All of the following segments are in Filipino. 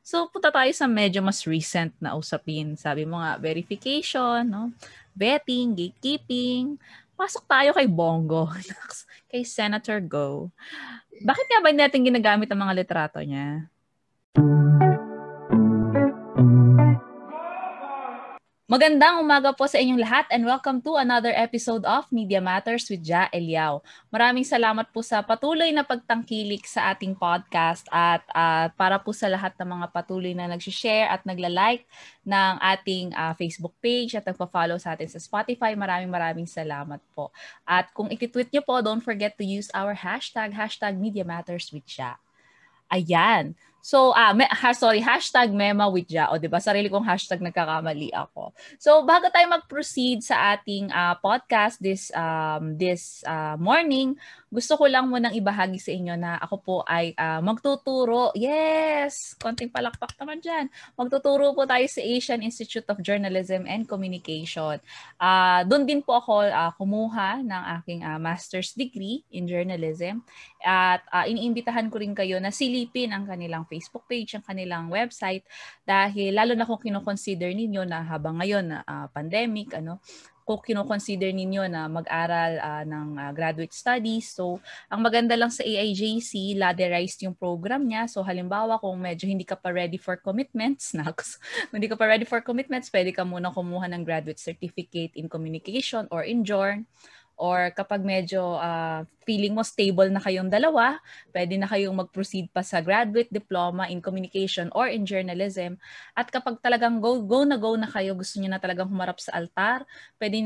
So, punta tayo sa medyo mas recent na usapin. Sabi mo nga, verification, no? Vetting, gatekeeping. Pasok tayo kay Bongo, kay Senator Go. Bakit nga ba natin ginagamit ang mga litrato niya? Magandang umaga po sa inyong lahat and welcome to another episode of Media Matters with Ja Eliao. Maraming salamat po sa patuloy na pagtangkilik sa ating podcast at para po sa lahat ng mga patuloy na nag-share at nagla-like ng ating Facebook page at nagpa-follow sa atin sa Spotify. Maraming salamat po. At kung iti-tweet nyo po, don't forget to use our hashtag Media Matters with Ja. Ayan. So, hashtag Mema with Ja. O, diba? Sarili kong hashtag nagkakamali ako. So, bago tayo mag-proceed sa ating podcast this morning, gusto ko lang munang ibahagi sa inyo na ako po ay magtuturo. Yes! Konting palakpak naman dyan. Magtuturo po tayo sa Asian Institute of Journalism and Communication. Doon din po ako kumuha ng aking master's degree in journalism. At iniimbitahan ko rin kayo na silipin ang kanilang Facebook page, ang kanilang website, dahil lalo na kung kinoconsider ninyo na habang ngayon na pandemic, kung kinoconsider ninyo na mag-aral ng graduate studies. So, ang maganda lang sa AIJC, ladderized yung program niya. So, halimbawa, kung medyo hindi ka pa ready for commitments, pwede ka muna kumuha ng graduate certificate in communication or in journalism. Or kapag medyo feeling mo stable na kayong dalawa, pwede na kayong mag-proceed pa sa graduate diploma in communication or in journalism. At kapag talagang go na kayo, gusto niyo na talagang humarap sa altar, pwede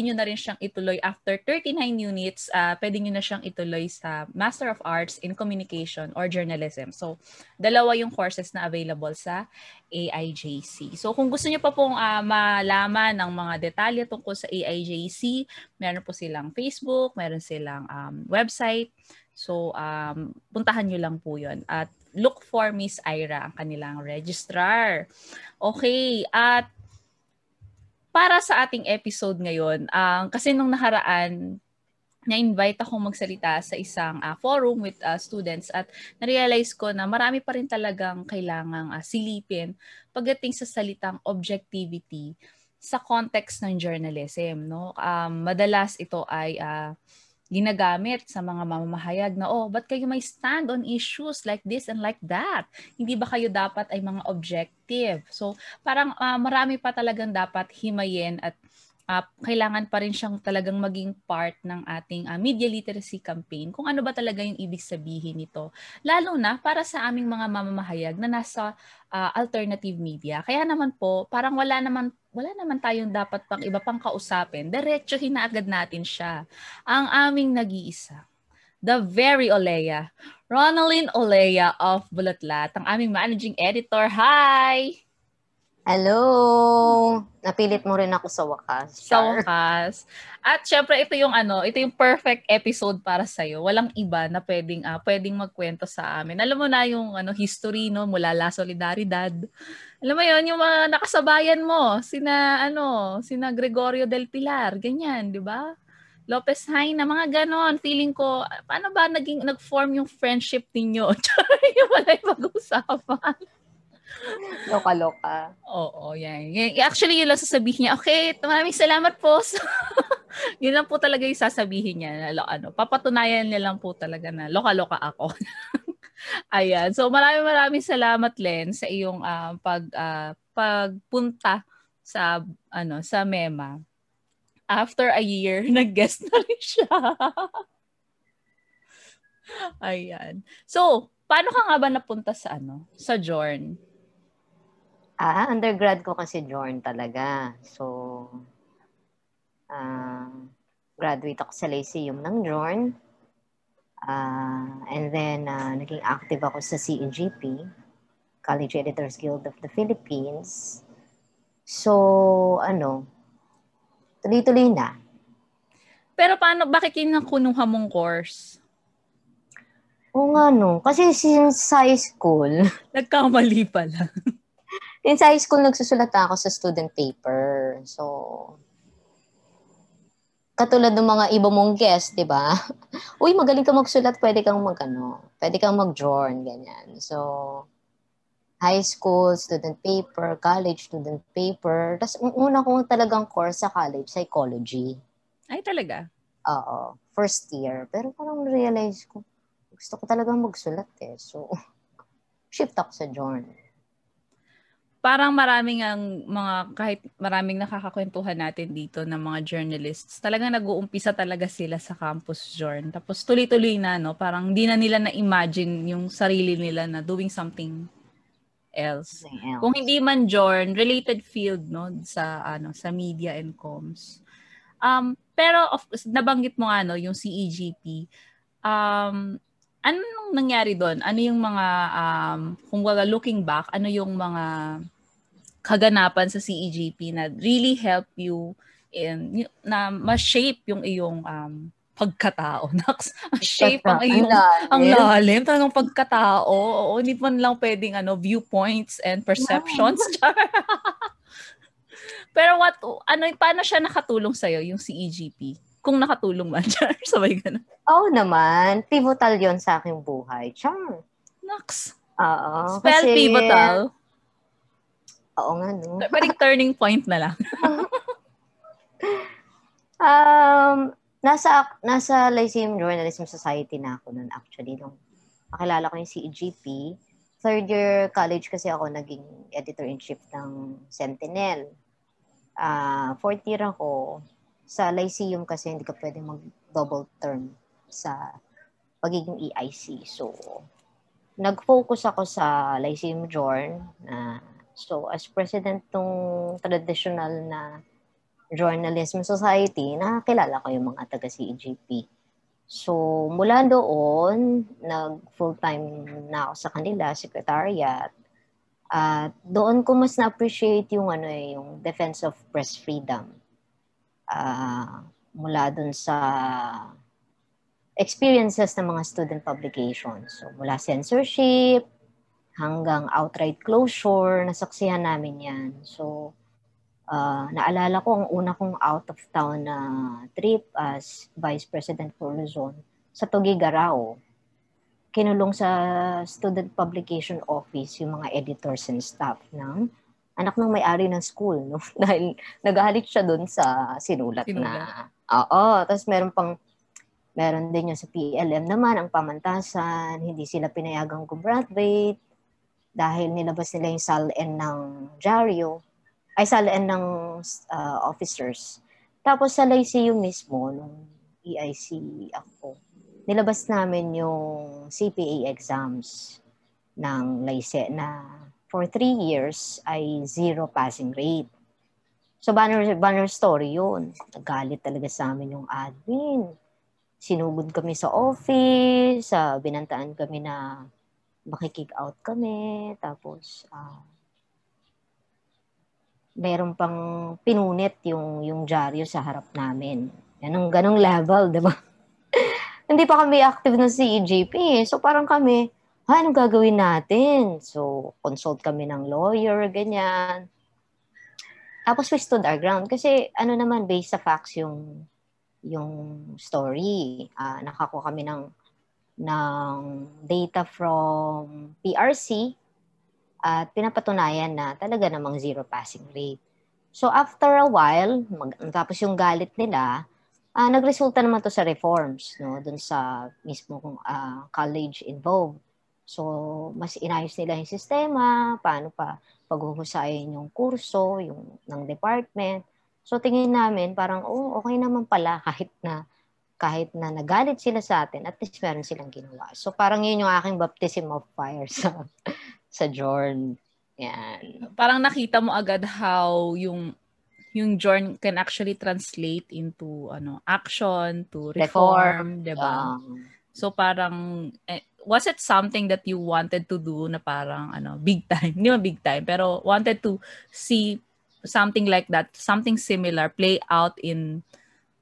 niyo na rin siyang ituloy after 39 units, pwede niyo na siyang ituloy sa Master of Arts in Communication or Journalism. So, dalawa yung courses na available sa AIJC. So, kung gusto niyo pa pong malaman ng mga detalye tungkol sa AIJC, meron po silang Facebook, meron silang website. So, puntahan nyo lang po yun. At look for Miss Ira, ang kanilang registrar. Okay, at para sa ating episode ngayon, kasi nung nakaraan, na-invite akong magsalita sa isang forum with students at na-realize ko na marami pa rin talagang kailangang silipin pagdating sa salitang objectivity sa context ng journalism, no? Madalas ito ay ginagamit sa mga mamamahayag na, oh, ba't kayo may stand on issues like this and like that? Hindi ba kayo dapat ay mga objective? So, parang marami pa talagang dapat himayin at kailangan pa rin siyang talagang maging part ng ating media literacy campaign kung ano ba talaga yung ibig sabihin nito. Lalo na para sa aming mga mamamahayag na nasa alternative media. Kaya naman po, parang wala naman tayong dapat pang iba pang kausapin. Diretsuhin na agad natin siya. Ang aming nag-iisa, the very Olea, Ronalyn Olea of Bulatlat, ang aming managing editor. Hi! Hello! Napilit mo rin ako sa wakas. Char. Sa wakas. At syempre, ito yung perfect episode para sa'yo. Walang iba na pwedeng magkwento sa amin. Alam mo na yung history, no, mula La Solidaridad. Alam mo yun, yung mga nakasabayan mo, sina Gregorio del Pilar, ganyan, di ba? Lopez Haina, mga ganon. Feeling ko, paano ba nag-form yung friendship ninyo? Yung wala yung pag-usapan. Loka-loka. Oo, yan. Actually, yun lang sasabihin niya. Okay, maraming salamat po. So, yun lang po talaga yung sasabihin niya. Papatunayan niya lang po talaga na loka-loka ako. Ayan. So, maraming salamat, Len, sa iyong pagpunta sa, sa MEMA. After a year, nag-guest na rin siya. Ayan. So, paano ka nga ba napunta sa, sa Jorn? Undergrad ko kasi Jorn talaga. So, graduate ako sa Lyceum ng Jorn. And then, naging active ako sa CEGP, College Editors Guild of the Philippines. So, tuloy-tuloy na. Pero paano, bakit kinuha mong course? Oo nga, no. Kasi since high school... Nagkamali pala. Since high school, nagsusulat ako sa student paper. So, katulad ng mga iba mong guest, di ba? Uy, magaling ka magsulat, pwede kang mag-journ, ganyan. So, high school, student paper, college, student paper. Tapos, una kong talagang course sa college, psychology. Ay, talaga? Oo. First year. Pero parang realize ko, gusto ko talagang magsulat eh. So, shift ako sa journal. Parang maraming ang mga, kahit maraming nakakakwentuhan natin dito ng mga journalists, talagang nag-uumpisa talaga sila sa campus journal. Tapos tuloy-tuloy na, no? Parang hindi na nila na-imagine yung sarili nila na doing something else. Kung hindi man journal, related field, no? Sa media and comms. Pero nabanggit mo nga, no? Yung CEGP. Anong nangyari doon? Ano yung mga, kung wala looking back, ano yung mga kaganapan sa CEGP na really help you in, na ma-shape yung iyong pagkatao? Ma-shape ang iyong, ang lalim, talagang pagkatao. Oo, hindi man lang pwedeng viewpoints and perceptions. Pero paano siya nakatulong sa'yo, yung CEGP? Kung nakatulong man, Char, sabay ganun. Oo naman. Pivotal yon sa aking buhay, Char. Naks. Oo. Spell kasi, pivotal. Oo nga, no? Parang turning point na lang. Nasa Lyceum Journalism Society na ako nun, actually. Nung makilala ko yung CEGP, third year college kasi ako naging editor-in-chief ng Sentinel. Fourth year ako, sa Lyceum kasi hindi ka pwede mag-double term sa pagiging EIC. So, nag-focus ako sa Lyceum Journ. So, as president ng traditional na journalism society, nakakilala ko yung mga taga-CEGP. So, mula doon, nag-full-time na ako sa kanila, secretariat. At doon ko mas na-appreciate yung defense of press freedom. Mula dun sa experiences ng mga student publications. So, mula censorship hanggang outright closure, nasaksihan namin yan. So, naalala ko ang una kong out-of-town na trip as Vice President for Luzon sa Tuguegarao. Kinulong sa student publication office yung mga editors and staff ng anak ng may-ari ng school, no? Dahil nagahalik siya doon sa sinulat na. Oo, tapos meron din yung sa PLM naman, ang pamantasan, hindi sila pinayagang gumraduate dahil nilabas nila yung SALN ng Jaryo, ay SALN ng officers. Tapos sa Lyceum mismo, nung EIC ako, nilabas namin yung CPA exams ng Lyce na for 3 years ay 0 passing grade. So, banner story yun. Nagalit talaga sa amin yung admin. Sinugod kami sa office, binantaan kami na makikick out kami, tapos meron pang pinunit yung dyaryo sa harap namin. Ganong level, diba? Hindi pa kami active ng CEGP. So, parang kami, anong gagawin natin? So, consult kami ng lawyer, ganyan. Tapos we stood our ground. Kasi, naman, based sa facts yung story. Nakakuha kami ng data from PRC at pinapatunayan na talaga namang 0 passing rate. So, after a while, tapos yung galit nila, nagresulta naman to sa reforms, no? Dun sa mismo college involved. So, mas inayos nila yung sistema, paano pa paghuhusayin yung kurso, yung ng department. So, tingin namin, parang, okay naman pala kahit na nagalit sila sa atin, at least meron silang ginawa. So, parang yun yung aking baptism of fire sa Jorn. Yan. Parang nakita mo agad how yung Jorn can actually translate into action, to reform. Diba? So, parang... was it something that you wanted to do na parang big time? Hindi man big time, pero wanted to see something like that, something similar play out in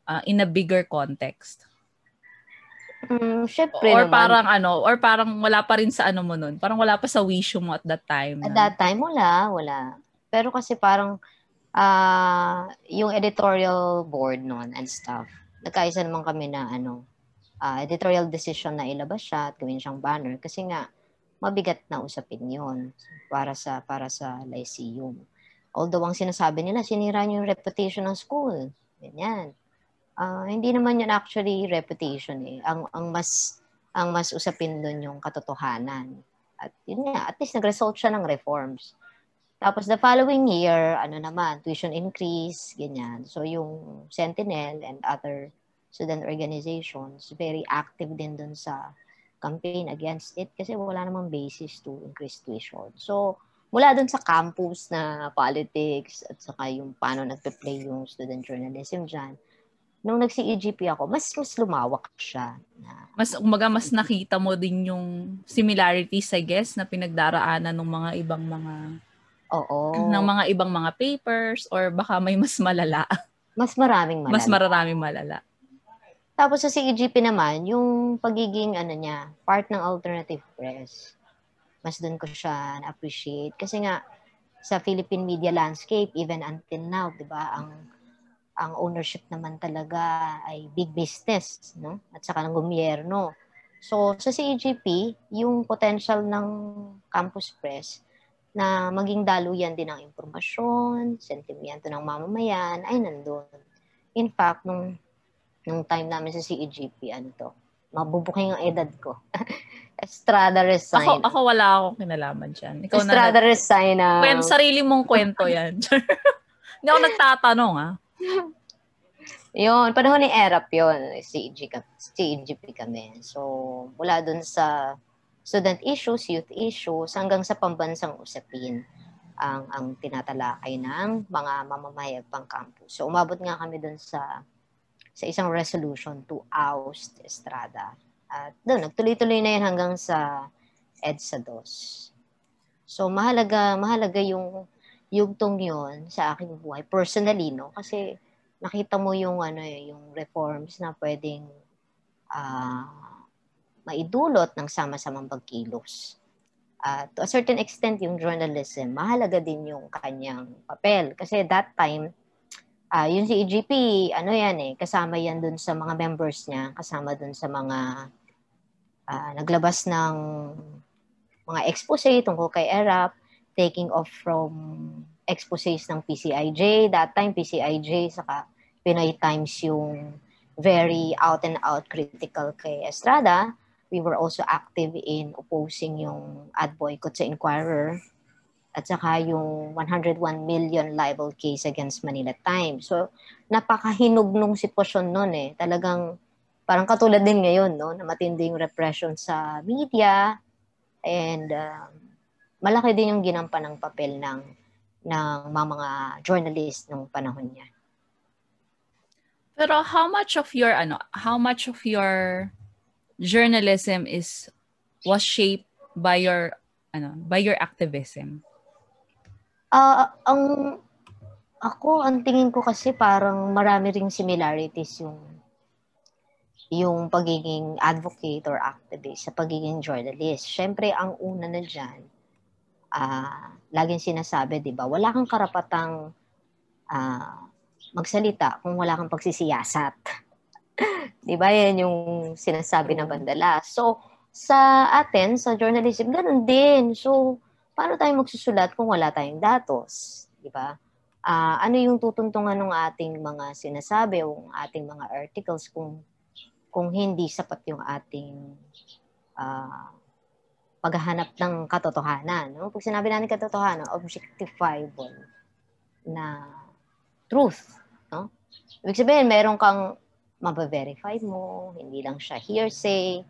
a bigger context. Syempre or naman. Parang wala pa rin sa mo nun. Parang wala pa sa wish mo at that time. At that time wala. Pero kasi parang yung editorial board noon and stuff. Nagkaisa naman kami na editorial decision na ilabas siya at gawin siyang banner. Kasi nga, mabigat na usapin yun para sa Lyceum. Although ang sinasabi nila, sinira niyo yung reputation ng school. Ganyan. Hindi naman yun actually reputation eh. Ang mas usapin doon yung katotohanan. At yun nga, at least nag-result siya ng reforms. Tapos the following year, ano naman, tuition increase, ganyan. So yung Sentinel and other student organizations, very active din doon sa campaign against it kasi wala namang basis to increase tuition. So mula doon sa campus na politics at saka yung paano nagpe-play yung student journalism dyan, nung nagsi-EGP ako, mas lumawak siya. Mas nakita mo din yung similarities, I guess, na pinagdaraanan ng mga ibang mga papers or baka may mas malala. Mas maraming malala. Tapos sa CEGP naman, yung pagiging ano niya, part ng alternative press. Mas doon ko siya na-appreciate kasi nga sa Philippine media landscape even until now, 'di ba, ang ownership naman talaga ay big business, no? At saka ng gobyerno. So, sa CEGP, yung potential ng campus press na maging daluyan din ng impormasyon, sentimento ng mamamayan, ay nandun. In fact, nung time namin sa CEGP, ano to, mabubuking ang edad ko. Estrada resign. Ako wala akong kinalaman dyan. Ikaw Estrada na resign. Sarili mong kwento yan. Hindi ako nagtatanong, ha? Yun, panahon ni ERAP yun, CEGP kami. So, mula dun sa student issues, youth issues, hanggang sa pambansang usapin ang tinatalakay ng mga mamamayag pang campus. So, umabot nga kami dun sa isang resolution to oust Estrada. At dun, nagtuloy-tuloy na yun hanggang sa EDSA 2. So, mahalaga yung tong yun sa aking buhay personally, no, kasi nakita mo yung ano yung reforms na pwedeng maidulot ng sama-samang pagkilos. To a certain extent yung journalism, mahalaga din yung kanyang papel kasi that time yung si EGP, ano yan eh, kasama yan dun sa mga members niya, kasama dun sa mga naglabas ng mga expose tungkol kay ERAP, taking off from exposés ng PCIJ. That time, PCIJ, saka Pinoy Times yung very out-and-out critical kay Estrada. We were also active in opposing yung ad boycott sa Inquirer at saka yung 101 million libel case against Manila Times. So, napakahinog nung sitwasyon nun eh. Talagang, parang katulad din ngayon, no? Na matindi yung repression sa media and malaki din yung ginampan ng papel ng mga journalist nung panahon niya. Pero how much of your journalism was shaped by your activism? Ang tingin ko kasi parang marami ring similarities yung pagiging advocate or activist sa pagiging journalist. Syempre ang una na diyan, laging sinasabi, di ba, wala kang karapatang magsalita kung wala kang pagsisiyasat. Di ba, yan yung sinasabi na bandala. So, sa atin, sa journalism, ganun din. So, paano tayo magsusulat kung wala tayong datos? Di ba? Ano yung tutuntungan ng ating mga sinasabi o ating mga articles kung hindi sapat yung ating paghahanap ng katotohanan, no? Pag sinabi natin katotohanan, objectifiable na truth, no? Ibig sabihin, meron kang mabaverify mo, hindi lang siya hearsay,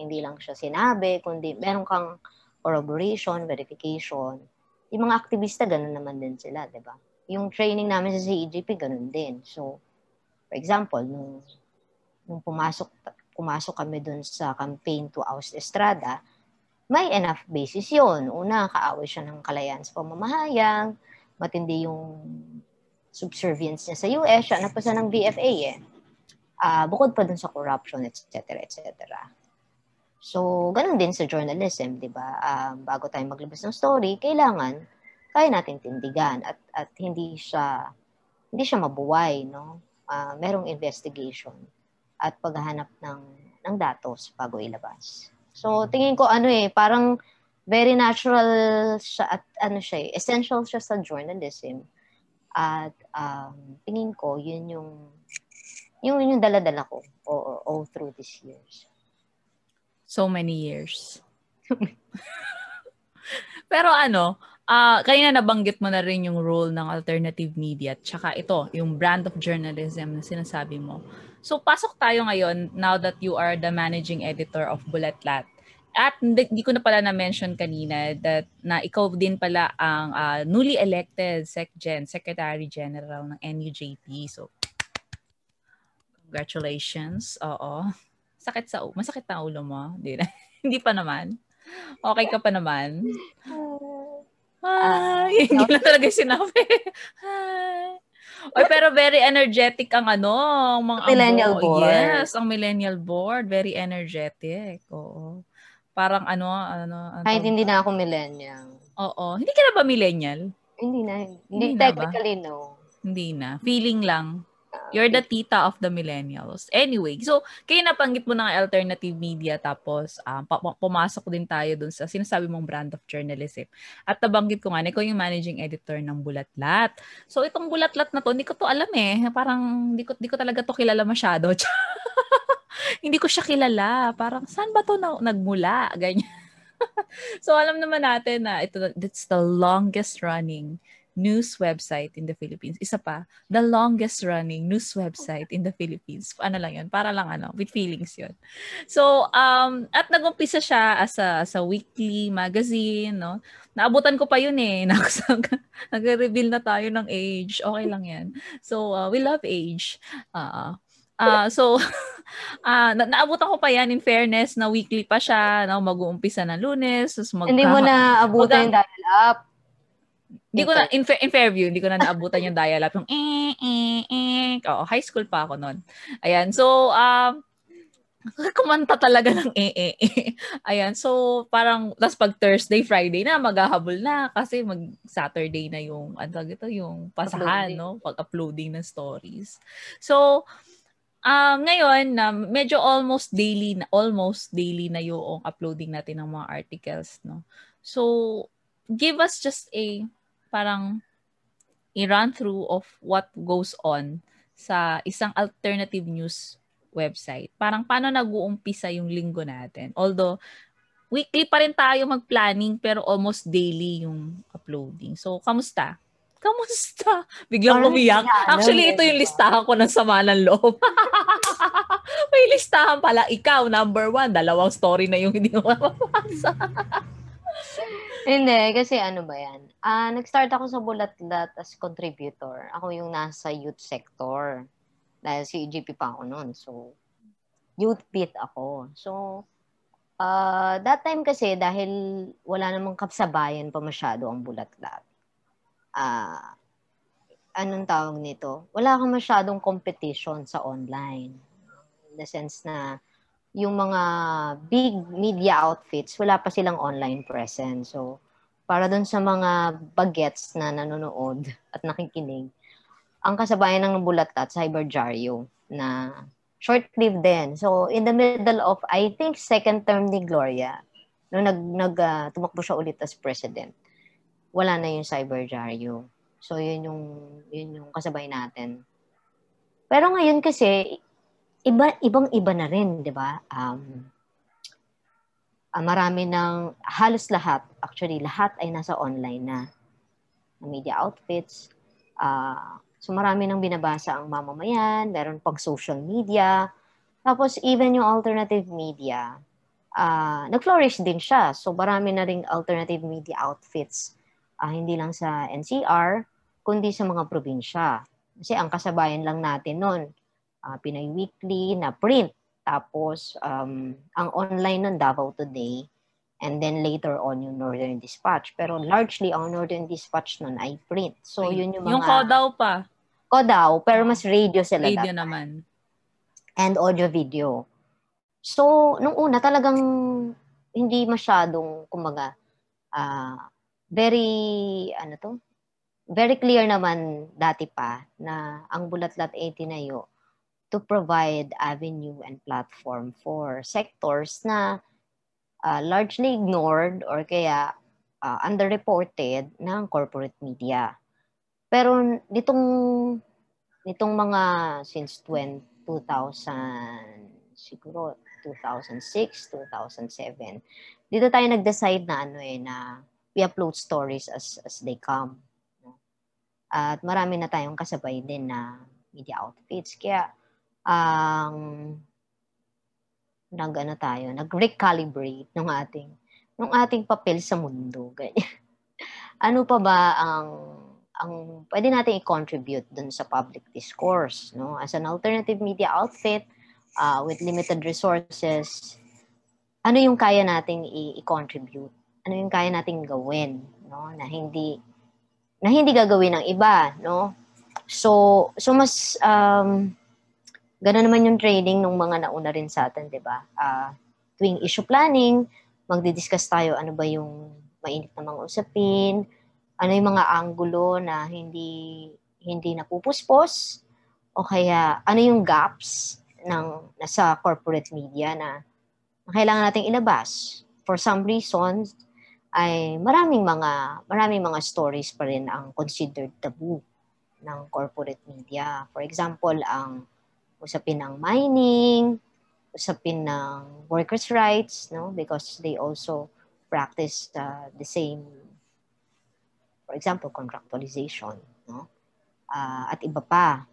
hindi lang siya sinabi, kundi meron kang corroboration, verification. Yung mga aktivista, ganun naman din sila, di ba? Yung training namin sa CEGP, ganun din. So, for example, nung pumasok kami dun sa campaign to oust Estrada, may enough basis yun. Una, kaaway siya ng kalayaan sa pamamahayag, matindi yung subservience niya sa US, siya napasa ng BFA eh. Bukod pa dun sa corruption, etc., etc. So, ganun din sa journalism, di ba? Bago tayo maglabas ng story, kailangan kaya natin tindigan at hindi siya mabuway, no? Merong investigation at paghahanap ng datos bago ilabas. So, tingin ko parang very natural siya at ano siya, essential siya sa journalism. At tingin ko, yun yung dala-dala ko all through these years. So many years. Pero ano, kanina nabanggit mo na rin yung role ng alternative media at saka ito, yung brand of journalism na sinasabi mo. So pasok tayo ngayon, now that you are the managing editor of Bulatlat. At hindi ko na pala na-mention kanina that na ikaw din pala ang newly elected Secretary General ng NUJP. So, congratulations. Oo. Sakit sa ulo. Masakit na ulo mo. Hindi pa naman. Okay ka pa naman. Hi. Hindi lang talaga sinabi. Hi. Oy, pero very energetic ang mga millennial board. Yes, ang millennial board. Very energetic. Oo. Parang kahit hindi na ako millennial. Oo. Hindi ka na ba millennial? Hindi na. Hindi technically, na no. Hindi na. Feeling lang. You're the tita of the millennials. Anyway, so kayo napanggit mo ng alternative media tapos pumasok din tayo dun sa sinasabi mong brand of journalism. At nabanggit ko nga, ikaw yung managing editor ng Bulatlat. So itong Bulatlat na to, hindi ko to alam eh. Parang hindi ko talaga to kilala masyado. Hindi ko siya kilala. Parang, saan ba ito nagmula? Ganyan. So, alam naman natin na it's the longest running news website in the Philippines. Isa pa, the longest running news website in the Philippines. Ano lang yun? Para lang with feelings yun. So, at nag-umpisa siya as a weekly magazine, no? Naabutan ko pa yun eh. Nag-reveal na tayo ng age. Okay lang yan. So, we love age. Naabutan ko pa yan, in fairness, na weekly pa siya, no? Mag-uumpisa ng Lunes. Hindi mo na abutan yung dial-up? In Fairview, hindi ko na naabutan yung dial-up. Yung Oo, high school pa ako nun. Ayan, so, kumanta talaga ng Ayan, so, parang, tas pag Thursday, Friday na, maghahabol na, kasi mag-Saturday na yung, yung pasahan, uploading. No? Pag-uploading ng stories. So, ngayon, medyo almost daily na yung uploading natin ng mga articles, no? So, give us just a run through of what goes on sa isang alternative news website. Parang paano nag-uumpisa yung linggo natin? Although, weekly pa rin tayo mag-planning pero almost daily yung uploading. So, kamusta? Kamusta? Biglang umiyak. Actually, ito yung listahan ko ng sama ng loob. May listahan pala. Ikaw, number 1. Dalawang story na yung hindi mo mapapasa. Hindi, kasi ano ba yan? Nag-start ako sa Bulatlat as contributor. Ako yung nasa youth sector. Dahil si EGP pa ako noon. So, youth pit ako. So, that time kasi, dahil wala namang kapsabayan pa masyado ang Bulatlat. Anong tawag nito? Wala kang masyadong competition sa online. In the sense na yung mga big media outfits, wala pa silang online presence. So, para dun sa mga bagets na nanonood at nakikinig, ang kasabayan ng Bulatlat, Cyberjaryo, na short-lived din. So, in the middle of, I think, second term ni Gloria, nung tumakbo siya ulit as president, wala na yung Cyberjaryo. So, yun yung kasabay natin. Pero ngayon kasi, ibang-iba na rin, di ba? Marami ng, halos lahat, actually, lahat ay nasa online na. Media outfits. So, marami ng binabasa ang mamamayan, meron pag social media. Tapos, even yung alternative media, nag-flourish din siya. So, marami na rin alternative media outfits. Hindi lang sa NCR, kundi sa mga probinsya. Kasi ang kasabayan lang natin noon, Pinoy Weekly na print. Tapos, ang online nun, Davao Today. And then later on, yung Northern Dispatch. Pero largely, ang Northern Dispatch nun ay print. So, yun yung mga... Yung Kodaw pa. Kodaw, pero mas radio sila. Radio naman. And audio-video. So, nung una, talagang hindi masyadong, kumbaga, very clear naman dati pa na ang Bulatlat ay tinayo to provide avenue and platform for sectors na largely ignored or kaya underreported ng corporate media. Pero nitong mga since 2000 siguro 2006, 2007. Dito tayo nag-decide na we upload stories as they come. At marami na tayong kasabay din na media outfits. Kaya nag-recalibrate ng ating papel sa mundo. Ganyan. Ano pa ba ang pwede natin i-contribute dun sa public discourse, no? As an alternative media outfit, with limited resources, ano yung kaya nating i-contribute? Ano yung kaya nating gawin, no? Na hindi gagawin ng iba, no? So mas ganun naman yung training ng mga nauna rin sa atin, 'di ba? Tuwing issue planning, magdi-discuss tayo ano ba yung mainit na mga usapin, ano yung mga anggulo na hindi napupuspos, o kaya ano yung gaps nasa corporate media na kailangan nating ilabas. For some reasons, ay maraming mga stories pa rin ang considered taboo ng corporate media. For example, ang usapin ng mining, usapin ng workers' rights, no? Because they also practice the same, for example, contractualization, no? At iba pa.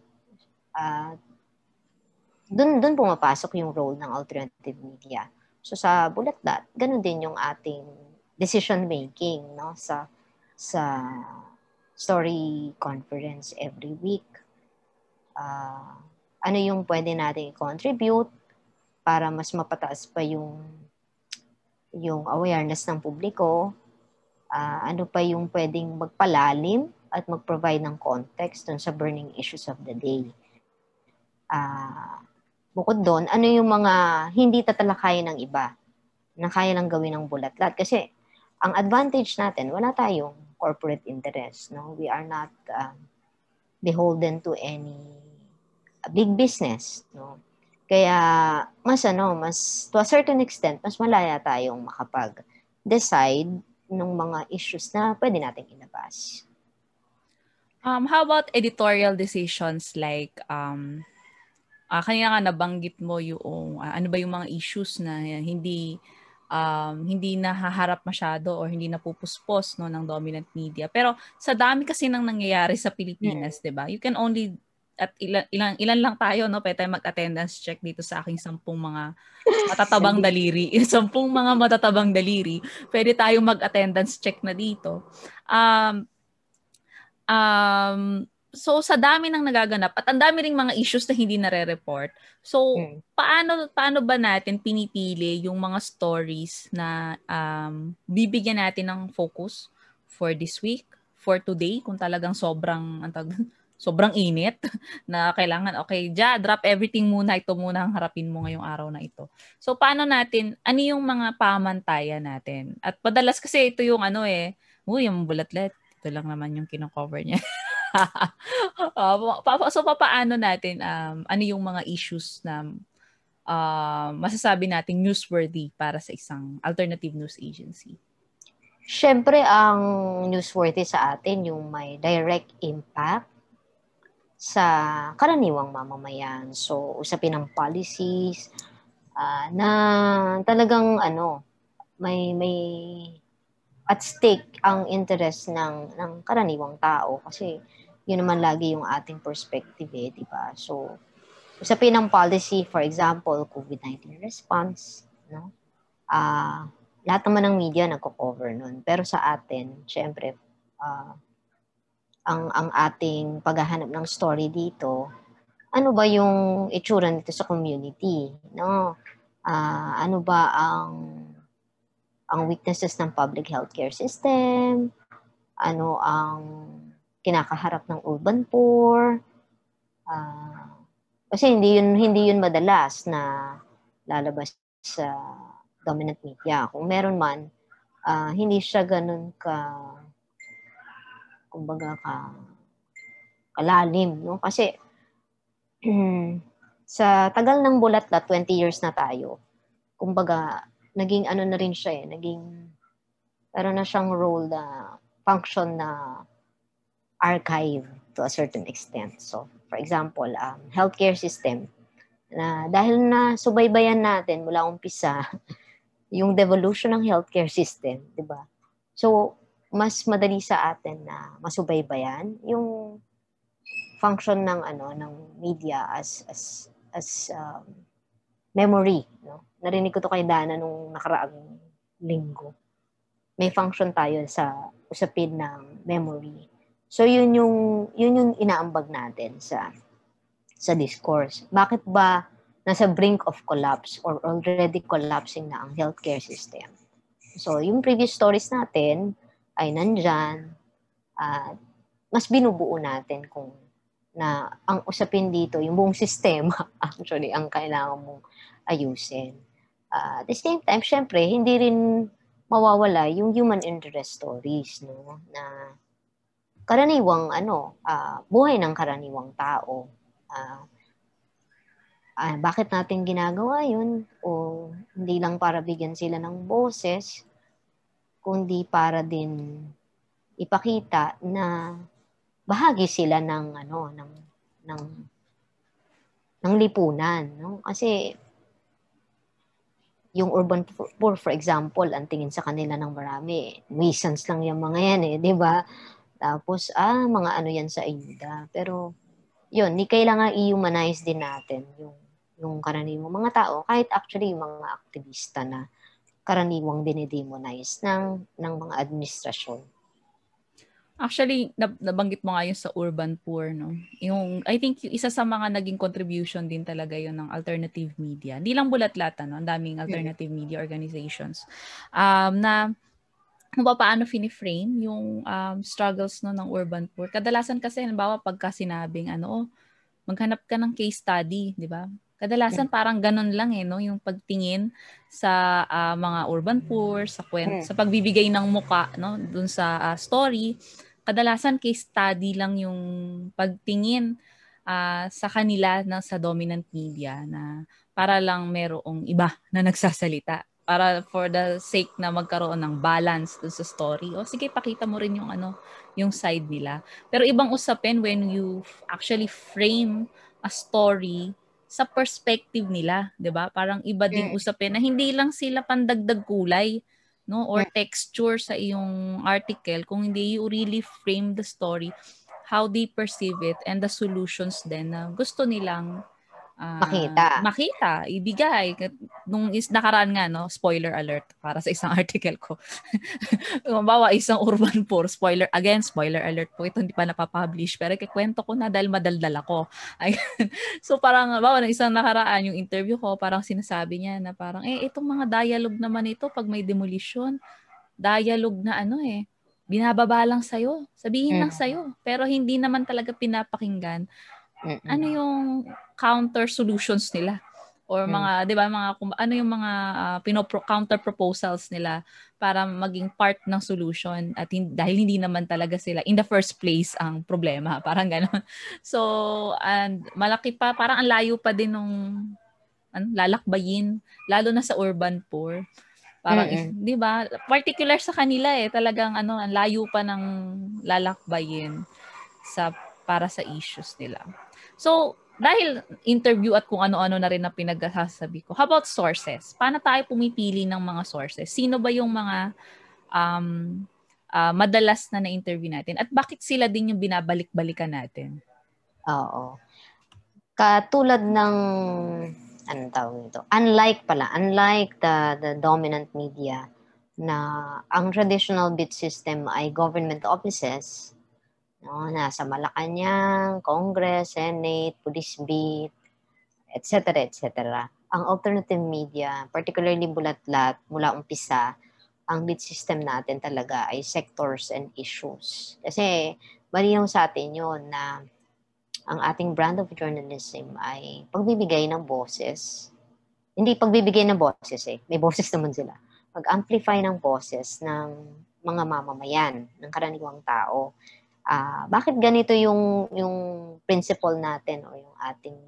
Doon pumapasok yung role ng alternative media. So sa Bulatlat, ganun din yung ating decision making, no, sa story conference every week. Ano yung pwede natin i-contribute para mas mapataas pa yung awareness ng publiko? Ano pa yung pwedeng magpalalim at mag-provide ng context dun sa burning issues of the day? Bukod doon, ano yung mga hindi tatalakayan ng iba na kaya lang gawin ng Bulatlat? Kasi ang advantage natin, wala tayong corporate interest, no? We are not beholden to any big business, no? Kaya mas to a certain extent, mas malaya tayong makapag-decide ng mga issues na pwede nating ilabas. How about editorial decisions like kanina nga nabanggit mo yung ano ba yung mga issues na hindi nahaharap masyado or hindi napupuspos, no, ng dominant media. Pero sa dami kasi nang nangyayari sa Pilipinas, 'di ba? You can only at ilan lang tayo, no, pwede tayong mag-attendance check dito sa aking 10 mga matatabang daliri. 10 mga matatabang daliri. Pwede tayong mag-attendance check na dito. So sa dami ng nagaganap at ang dami ring mga issues na hindi nare-report. So paano ba natin pinipili yung mga stories na bibigyan natin ng focus for this week, for today, kung talagang sobrang init na kailangan, okay, Ja, drop everything muna, ito muna ang harapin mo ngayong araw na ito. So paano natin, ano yung mga pamantayan natin? At padalas kasi ito yung yung Bulatlat, ito lang naman yung kino-cover niya. So paano natin ano yung mga issues na masasabi natin newsworthy para sa isang alternative news agency? Syempre ang newsworthy sa atin yung may direct impact sa karaniwang mamamayan. So usapin ng policies na talagang may at stake ang interest ng karaniwang tao, kasi yun naman lagi yung ating perspective, eh, di ba? So usapin ng policy, for example, COVID-19 response, no? Lahat naman ng media nagko-cover nun, pero sa atin syempre ang ating paghahanap ng story dito, ano ba yung itsura nito sa community, no? Ano ba ang weaknesses ng public healthcare system, ano ang kinakaharap ng urban poor. Kasi hindi yun madalas na lalabas sa dominant media. Kung meron man, hindi siya ganun kalalim, no? Kasi sa tagal ng Bulatlat, 20 years na tayo, naging ano na rin siya eh, naging parang na siyang role na function na archive to a certain extent. So, for example, healthcare system, na dahil na subaybayan natin mula umpisa yung devolution ng healthcare system, di ba? So, mas madali sa atin na masubaybayan yung function ng ano ng media as memory, no? Narinig ko to kay Dana nung nakaraang linggo. May function tayo sa usapin ng memory. So yun yung inaambag natin sa discourse. Bakit ba nasa brink of collapse or already collapsing na ang healthcare system? So, yung previous stories natin ay nandyan. Mas binubuo natin kung na ang usapin dito, yung buong sistema, actually, ang kailangan mong ayusin. At the same time, syempre, hindi rin mawawala yung human interest stories, no? Na karaniwang, buhay ng karaniwang tao. Bakit natin ginagawa yun? O hindi lang para bigyan sila ng boses, kundi para din ipakita na bahagi sila ng lipunan, no? Kasi yung urban poor, for example, ang tingin sa kanila ng marami, nuisance lang yung mga yan eh, di ba? Tapos, mga ano yan sa ayuda. Pero, yun, ni kailangan i-humanize din natin yung karaniwang mga tao, kahit actually yung mga aktivista na karaniwang dinidemonize ng mga administrasyon. Actually, nabanggit mo nga yun sa urban poor, no? Yung, I think isa sa mga naging contribution din talaga yun ng alternative media. Hindi lang Bulatlat, no? Ang daming alternative media organizations na kung paano finiframe yung struggles no ng urban poor. Kadalasan kasi, halimbawa, pagka sinabing, maghanap ka ng case study, di ba? Kadalasan parang ganun lang eh, no? Yung pagtingin sa mga urban poor, sa pagbibigay ng muka, no? Dun sa story. Kadalasan case study lang yung pagtingin sa kanila na sa dominant media na para lang merong iba na nagsasalita. Para for the sake na magkaroon ng balance dun sa story. O sige, pakita mo rin yung, yung side nila. Pero ibang usapin when you actually frame a story sa perspective nila, 'di ba? Parang iba ding usapin na hindi lang sila pandagdag kulay, no, or texture sa iyong article, kung hindi you really frame the story, how they perceive it and the solutions then na gusto nilang makita, ibigay. Nung nakaraan nga, no, spoiler alert para sa isang article ko. Kumbawa, isang urban poor, spoiler alert po. Ito hindi pa napapublish, pero kikwento ko na dahil madaldal ako. So parang, bawa, nung isang nakaraan, yung interview ko, parang sinasabi niya na parang, itong mga dialogue naman ito, pag may demolition, dialogue na binababa lang sa'yo, sabihin lang sa'yo, pero hindi naman talaga pinapakinggan. Ano yung counter solutions nila or mga 'di ba ano yung mga counter proposals nila para maging part ng solution at dahil hindi naman talaga sila in the first place ang problema, parang gano'n. So and malaki pa, parang ang layo pa din nung lalakbayin lalo na sa urban poor. Parang 'di ba particular sa kanila talagang ang layo pa ng lalakbayin para sa issues nila. So, dahil interview at kung ano-ano na rin na pinagsasabi ko, how about sources? Paano tayo pumipili ng mga sources? Sino ba yung mga madalas na na-interview natin? At bakit sila din yung binabalik-balikan natin? Oo. Katulad ng, unlike the dominant media na ang traditional bid system ay government offices, no, nasa Malacanang, Congress, Senate, Police Beat, etc., etc. Ang alternative media, particularly Bulatlat, mula umpisa, ang bid system natin talaga ay sectors and issues. Kasi malinaw sa atin yun na ang ating brand of journalism ay pagbibigay ng boses. Hindi pagbibigay ng boses may boses naman sila. Pag-amplify ng boses ng mga mamamayan, ng karaniwang tao. Bakit ganito yung principle natin o yung ating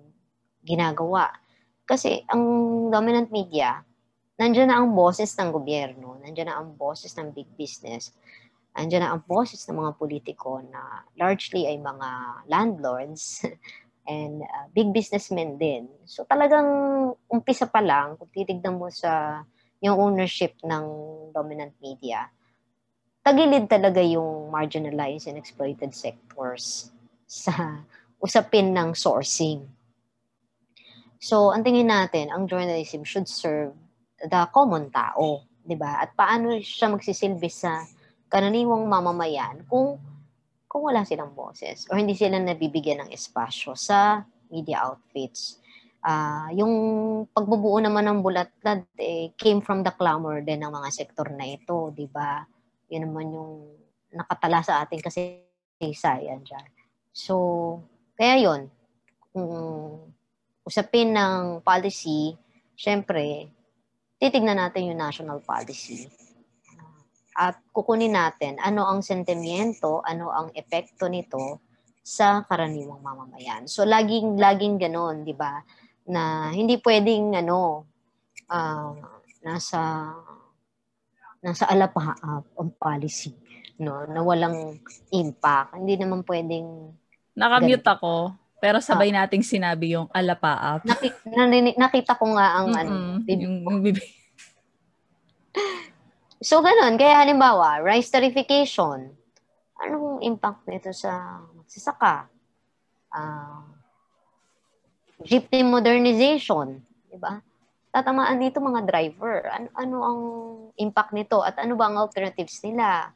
ginagawa? Kasi ang dominant media, nandiyan na ang boses ng gobyerno, nandiyan na ang boses ng big business, nandiyan na ang boses ng mga politiko na largely ay mga landlords and big businessmen din. So talagang umpisa pa lang, kung titignan mo sa yung ownership ng dominant media, tagilid talaga yung marginalized and exploited sectors sa usapin ng sourcing. So, ang tingin natin, ang journalism should serve the common tao, di ba? At paano siya magsisilbi sa kananiwang mamamayan kung wala silang boses or hindi sila nabibigyan ng espasyo sa media outfits. Yung pagbubuo naman ng Bulatlat came from the clamor din ng mga sektor na ito, di ba? Yun naman yung nakatala sa atin kasi sayang dyan. So, kaya yun, kung usapin ng policy, syempre, titignan natin yung national policy. At kukunin natin ano ang sentimiento, ano ang epekto nito sa karaniwang mamamayan. So, laging ganun, di ba? Na hindi pwedeng ano nasa alapaap ang policy, no, na walang impact. Hindi naman pwedeng nakamute ako pero sabay nating sinabi yung alapaap. Nakita ko nga ang bibig. So ganun, kaya halimbawa, rice tariffication. Anong impact nito sa magsasaka? Jeepney modernization, di ba? Tatamaan dito mga driver. Ano ang impact nito at ano ba ang alternatives nila?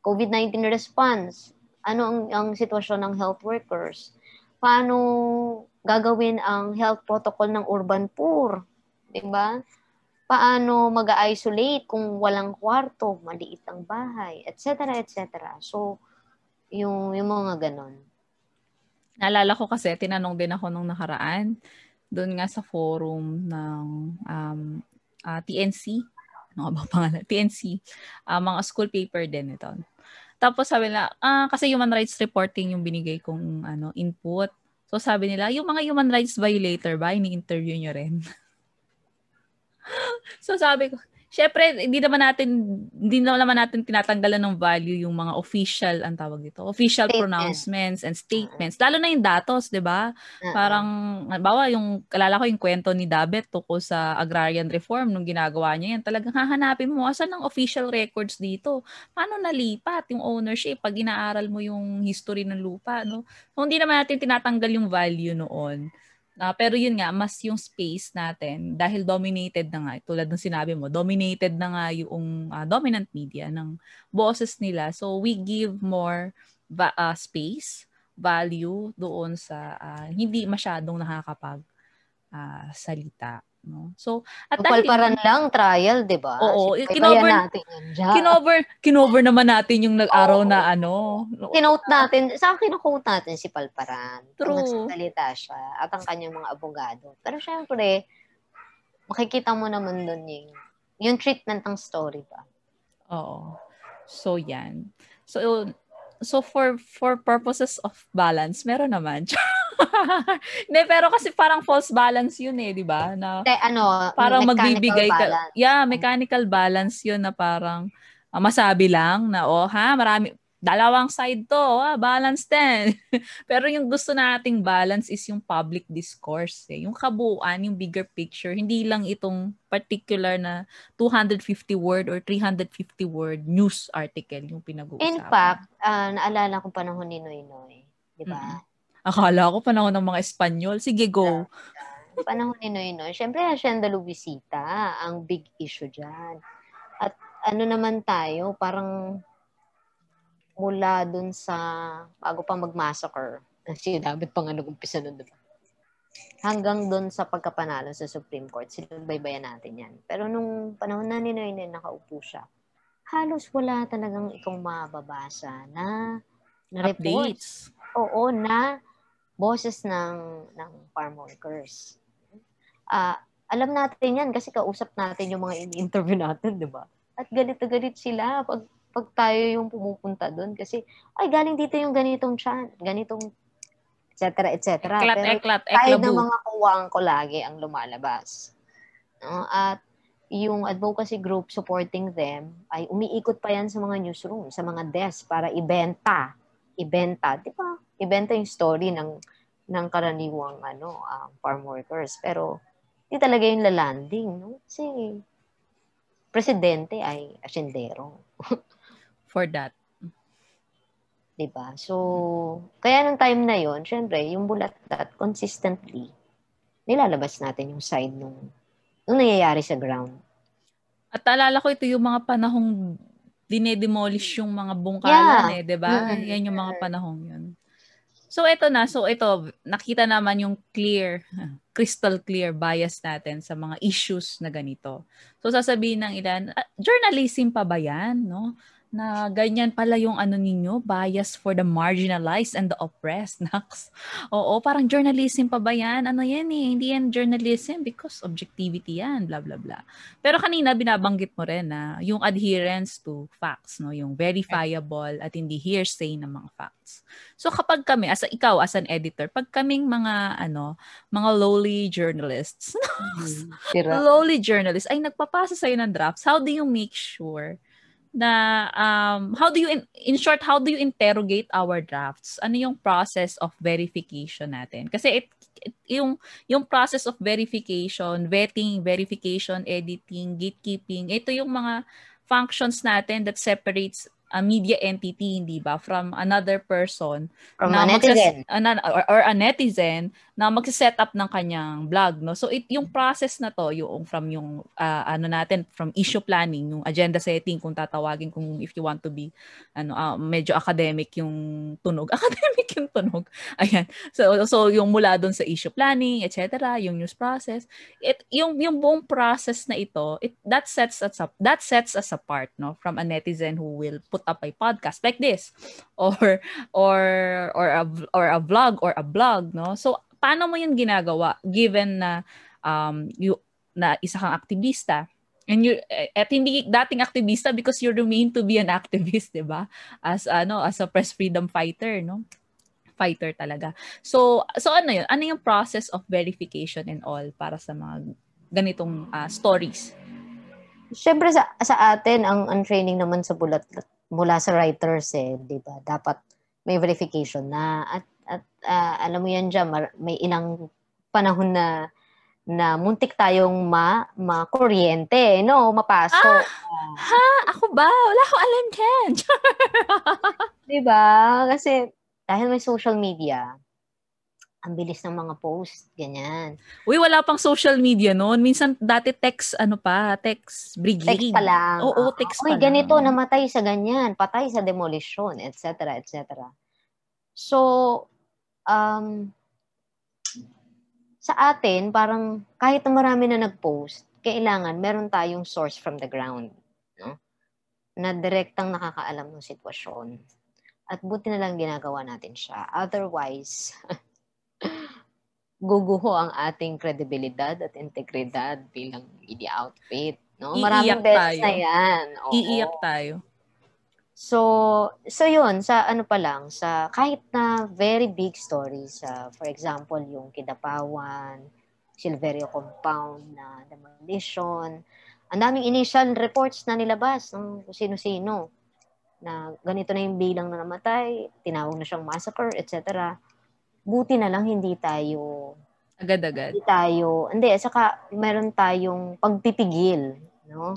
COVID-19 response. Ano ang sitwasyon ng health workers? Paano gagawin ang health protocol ng urban poor? Di ba? Paano mag-isolate kung walang kwarto, maliit ang bahay, etc. etc. So, yung mga ganon. Naalala ko kasi, tinanong din ako nung nakaraan, doon nga sa forum ng TNC, ano ba pangalan? TNC, mga school paper din ito. Tapos sabi nila, kasi human rights reporting yung binigay kong input. So sabi nila, yung mga human rights violator ba, ini-interview nyo rin? So sabi ko, syempre, hindi naman natin tinatanggalan ng value yung mga official, ang tawag dito, official pronouncements and statements. Lalo na yung datos, di ba? Parang, bawa, alala ko yung kwento ni Davet tungkol sa agrarian reform nung ginagawa niya yan. Talagang hahanapin mo, asan ang official records dito? Paano nalipat yung ownership pag inaaral mo yung history ng lupa, no? So, hindi naman natin tinatanggal yung value noon. Pero yun nga, mas yung space natin, dahil dominated na nga, tulad ng sinabi mo, dominated na nga yung dominant media ng boses nila. So we give more space, value doon sa hindi masyadong nakakapag-salita. No? So, at kupalparan lang trial, di ba? Oo. Kinover naman natin yung nag-araw na ano. Kinote natin. Saan kinote natin si Palparan? True. Nagsalita siya at ang kanyang mga abogado. Pero syempre, makikita mo naman doon yung treatment ng story ba? Oo. So, yan. So for purposes of balance, meron naman. Ne, pero kasi parang false balance yun eh, di ba? Na parang magbibigay balance. Yeah, mechanical balance yun na parang masabi lang na marami dalawang side to, balance din. Pero yung gusto nating balance is yung public discourse, eh. Yung kabuuan, yung bigger picture, hindi lang itong particular na 250 word or 350 word news article yung pinag-uusapan. In fact, naalala ko panahon ni Noynoy, di ba? Akala ko panahon ng mga Espanyol. Sige, go. Panahon ni Noynoy. Siyempre, Hacienda Luisita ang big issue dyan. At ano naman tayo, parang mula dun sa bago pa mag-massacre. Si David pa nga nag-umpisa nun, diba? Hanggang dun sa pagkapanalo sa Supreme Court. Sinubaybayan natin yan. Pero nung panahon na ni Noynoy, nakaupo siya. Halos wala talagang ikong mababasa na reports. Oo, na boses ng farm workers. Alam natin yan kasi kausap natin yung mga in-interview natin, di ba? At galit sila pag tayo yung pumupunta doon kasi, ay, galing dito yung ganitong chan, ganitong etc. etc. Eklat, pero eklat, tayo ng mga kuwang ko lagi ang lumalabas. At yung advocacy group supporting them ay umiikot pa yan sa mga newsroom, sa mga desk para ibenta. Ibenta, di ba? Ibenta yung story ng karaniwang ano, farm workers. Pero di talaga yung lalanding. No? Kasi presidente ay asyendero. For that. Di ba? So, kaya nung time na yon, syempre, yung Bulatlat consistently, nilalabas natin yung side nung nangyayari sa ground. At alala ko ito yung mga panahong dinedemolish yung mga bungkalan, eh, 'di ba? Mm-hmm. Yan yung mga panahong 'yun. So ito na, nakita naman yung clear, crystal clear bias natin sa mga issues na ganito. So sasabihin ng ilan, journalism pa ba 'yan, no? Na ganyan pala yung ano ninyo, bias for the marginalized and the oppressed. Naks. Oo, parang journalism pa ba 'yan? Ano 'yan eh? Hindi yan journalism because objectivity 'yan, blah blah blah. Pero kanina binabanggit mo rin na yung adherence to facts, no, yung verifiable at hindi hearsay na mga facts. So kapag kami ikaw as an editor, pag kaming mga lowly journalists, lowly journalists ay nagpapasa sa iyo ng drafts, how do you make sure na how do you interrogate our drafts? Ano yung process of verification natin? Kasi yung process of verification, vetting, verification, editing, gatekeeping, ito yung mga functions natin that separates a media entity, hindi ba, from another person or a netizen na magse-set up ng kanyang blog, no? So yung process na to, yung from yung from issue planning, yung agenda setting kung tatawagin, kung if you want to be medyo academic yung tunog. Ayan. So yung mula doon sa issue planning, etc., yung news process, yung buong process na ito, that sets us apart, no, from a netizen who will put up a podcast like this or a vlog or a blog, no? So paano mo yun ginagawa given na na isa kang aktivista and you at hindi dating aktivista because you remain to be an activist, di ba, as a press freedom fighter, no? Fighter talaga. So ano yung process of verification and all para sa mga ganitong stories? Siyempre sa atin ang training naman sa Bulatlat mula sa writers, eh, di ba, dapat may verification na at alam mo yan dyan, may ilang panahon na muntik tayong makuryente, no? Mapasok. Ako ba? Wala akong alam dyan. Diba? Kasi dahil may social media, ang bilis ng mga post, ganyan. Uy, wala pang social media noon. Minsan, dati text brigade. Text pa lang. Oo, text pa lang. Uy, ganito, namatay sa ganyan, patay sa demolition, etc., etc. So, sa atin, parang kahit marami na nag-post, kailangan meron tayong source from the ground, no? Na direktang nakakaalam ng sitwasyon. At buti na lang ginagawa natin siya. Otherwise, guguho ang ating kredibilidad at integridad bilang media outfit, no? Maraming beses na yan. Oo. Iiyak tayo. So yun, sa ano pa lang, sa kahit na very big stories, for example, yung Kidapawan, Silverio compound na demolition, ang daming initial reports na nilabas ng sino-sino na ganito na yung bilang na namatay, tinawag na siyang massacre, etc. Buti na lang hindi tayo agad-agad. Saka meron tayong pagtitigil, no?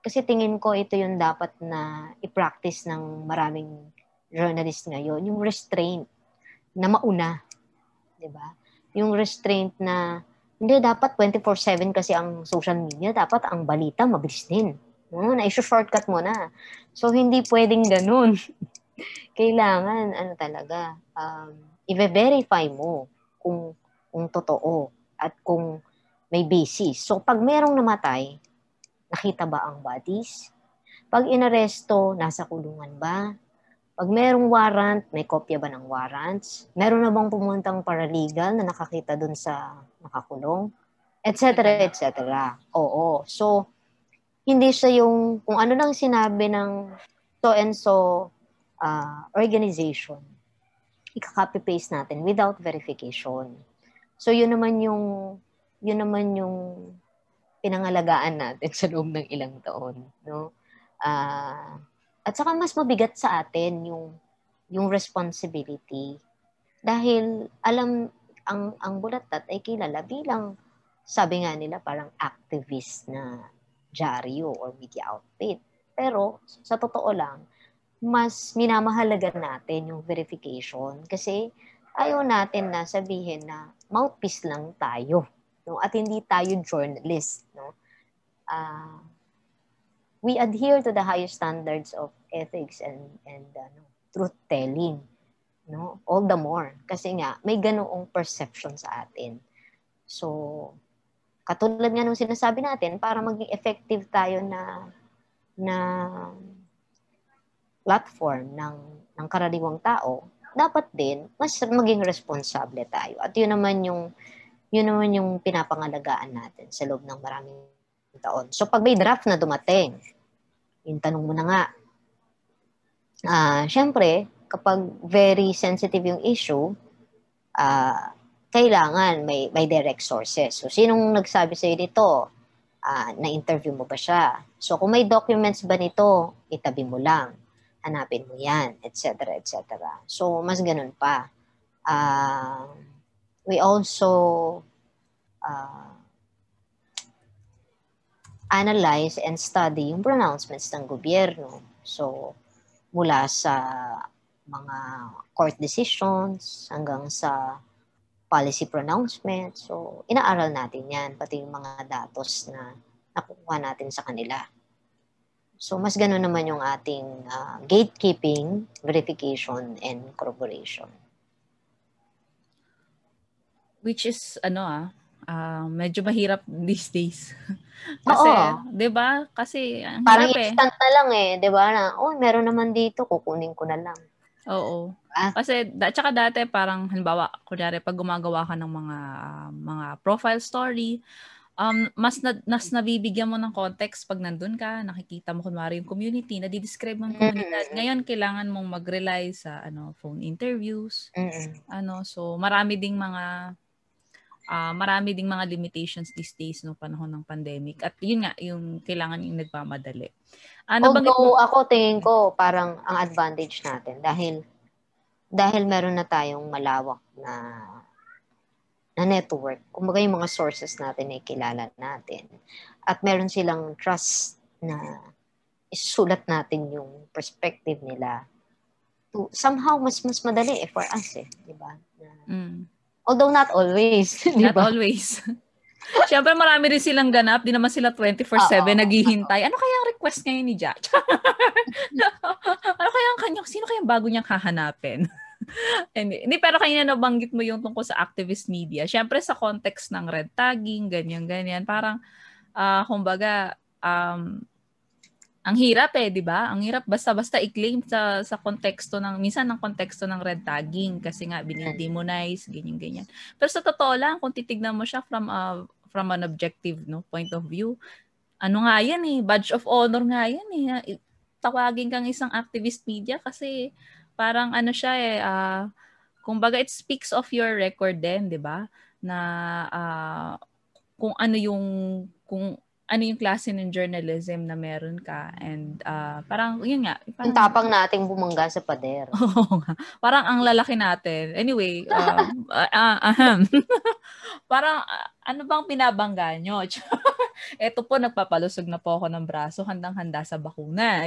Kasi tingin ko ito yung dapat na i-practice ng maraming journalist ngayon, yung restraint na mauna, 'di ba? Yung restraint na hindi dapat 24/7 kasi ang social media, dapat ang balita mabilis din. No, na-shortcut mo na. So hindi pwedeng ganoon. Kailangan i-verify mo kung totoo at kung may basis. So pag merong namatay, nakita ba ang bodies? Pag inaresto, nasa kulungan ba? Pag merong warrant, may kopya ba ng warrants? Meron na bang pumuntang paralegal na nakakita dun sa nakakulong? Etcetera, etcetera. Oo. So, hindi siya yung kung ano lang sinabi ng so-and-so organization, ikakopy-paste natin without verification. So, yun naman yung yun naman yung pinangalagaan natin sa loob ng ilang taon, no? At saka mas mabigat sa atin yung responsibility. Dahil alam, ang Bulatlat ay kilala bilang, sabi nga nila, parang activist na dyaryo or media outfit. Pero sa totoo lang, mas minamahalaga natin yung verification kasi ayaw natin na sabihin na mouthpiece lang tayo, no? At hindi tayo journalist, no? We adhere to the highest standards of ethics and truth-telling, no? All the more. Kasi nga, may ganoong perception sa atin. So, katulad nga nung sinasabi natin, para maging effective tayo na platform ng karaniwang tao, dapat din, mas maging responsable tayo. At yun naman yung pinapangalagaan natin sa loob ng maraming taon. So, pag may draft na dumating, yung tanong mo na nga, syempre, kapag very sensitive yung issue, kailangan may direct sources. So, sinong nagsabi sa'yo nito? Na-interview mo ba siya? So, kung may documents ba nito, itabi mo lang. Hanapin mo yan, etc., etc. So, mas ganun pa. We also... analyze and study yung pronouncements ng gobyerno. So, mula sa mga court decisions hanggang sa policy pronouncements. So, inaaral natin yan, pati yung mga datos na nakukuha natin sa kanila. So, mas ganun naman yung ating gatekeeping, verification, and corroboration. Which is, medyo mahirap these days. Kasi, 'di ba? Kasi ang parang hirap, instant na lang eh, 'di ba? Na, meron naman dito, kukunin ko na lang. Oo. Kasi tsaka dati parang halimbawa, kunyari pag gumagawa ka ng mga profile story, mas nabibigyan mo ng context pag nandun ka, nakikita mo kunwari yung community, nadidescribe mo yung komunidad. Ngayon, kailangan mong mag-rely sa phone interviews. So marami ding mga limitations these days no panahon ng pandemic. At yun nga, yung kailangan yung nagmamadali. Although ako tingin ko parang ang advantage natin dahil meron na tayong malawak na network. Kumbaga yung mga sources natin ay kilala natin. At meron silang trust na isulat natin yung perspective nila. To somehow mas madali for us eh, di ba? Although not always. Not always. Siyempre marami rin silang ganap. Di naman sila 24/7 naghihintay. Ano kaya ang request ngayon ni Ja? Sino kaya ang bago niyang hahanapin? Hindi, pero kanina nabanggit mo yung tungkol sa activist media. Siyempre sa context ng red tagging, ganyan-ganyan. Parang, kumbaga, ang hirap eh, di ba? Ang hirap basta-basta i-claim sa konteksto minsan ng konteksto ng red tagging kasi nga binidemonize, ganyan-ganyan. Pero sa totoo lang, kung titignan mo siya from an objective point of view, ano nga yan eh, badge of honor nga yan eh. Tawagin kang isang activist media kasi parang ano siya eh, kumbaga it speaks of your record din, di ba? Na kung ano yung klase ng journalism na meron ka and parang yun nga. Ang tapang nating bumangga sa pader. Oo nga. Parang ang lalaki natin. Anyway, parang ano bang pinabangga nyo? Eto po, nagpapalusog na po ako ng braso, handang-handa sa bakuna.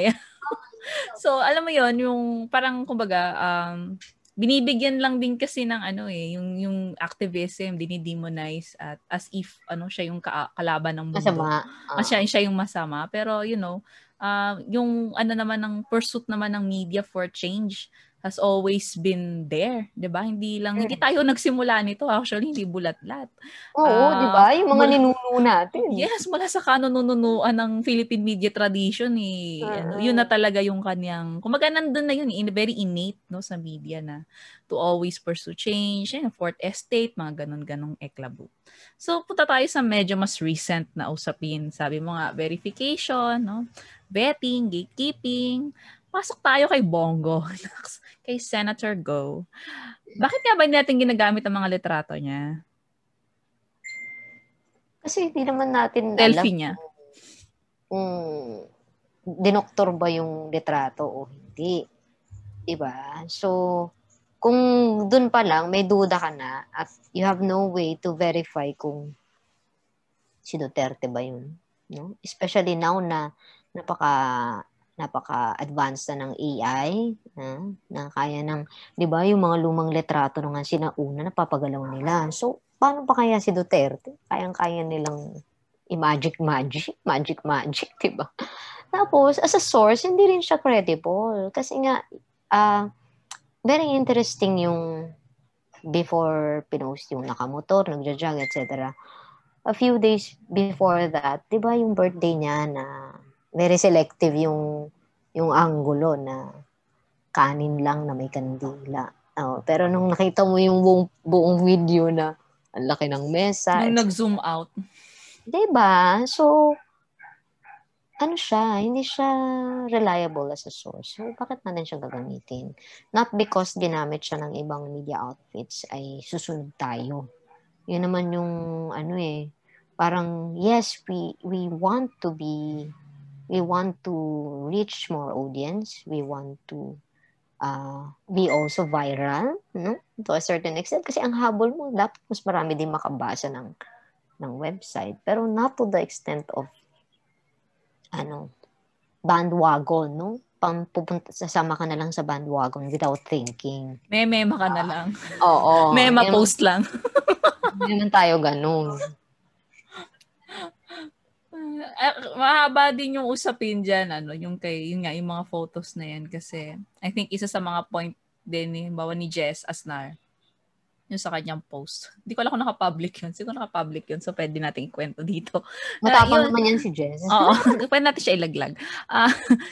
So, alam mo yun, yung parang kumbaga, binibigyan lang din kasi ng yung activism, dinidemonize at as if siya yung kalaban ng mundo. Masama. Siya yung masama, pero yung naman ng pursuit naman ng media for change has always been there, 'di ba? Hindi tayo nagsimula nito, actually hindi Bulatlat. Oo, 'di ba? Yung mga ninuno natin. Yes, mula sa kanununuan ng Philippine media tradition eh. Yun na talaga yung kanyang. Kumbaga nandoon na yun, very innate sa media na to always pursue change, fourth estate, mga ganun-ganong eklabo. So, punta tayo sa medyo mas recent na usapin. Sabi mo nga, verification, vetting, gatekeeping. Pasok tayo kay Bongo, kay Senator Go. Bakit nga ba natin ginagamit ang mga litrato niya? Kasi hindi naman natin alam. Selfie niya? Dinoktor ba yung litrato o hindi. Diba? So, kung dun pa lang, may duda ka na at you have no way to verify kung si Duterte ba yun. No? Especially now na napaka-advanced na ng AI, na kaya ng, di ba, yung mga lumang litrato na nga sinauna, napapagalaw nila. So, paano pa kaya si Duterte? Kayang-kaya nilang i-magic, di ba? Tapos, as a source, hindi rin siya credible. Kasi nga, very interesting yung before pinost yung nakamotor, nagjajag, etc. A few days before that, di ba yung birthday niya na very selective yung angulo na kanin lang na may kandila. Oh, pero nung nakita mo yung buong video na ang laki ng mesa. Nung nag-zoom out. Diba? So, ano siya, hindi siya reliable as a source. So, bakit natin siya gagamitin? Not because ginamit siya ng ibang media outfits ay susunod tayo. Yun naman yung, ano eh, parang, yes, we want to reach more audience. We want to be also viral, no? To a certain extent. Kasi ang habol mo, dapat mas marami din makabasa ng website. Pero not to the extent of bandwagon, no? Sasama ka na lang sa bandwagon without thinking. Meme ka na lang. Oo. Meme post lang. Hindi naman tayo ganun. Mahaba din yung usapin dyan, yung kay, yun nga, yung mga photos na yan kasi I think isa sa mga point din, bawa ni Jess Asnar, yung sa kanyang post. Hindi ko alam kung naka-public yun. Siguro naka-public yun. So, pwede natin kwento dito. Matapang naman yan si Jess. Oo. Pwede natin siya ilaglag.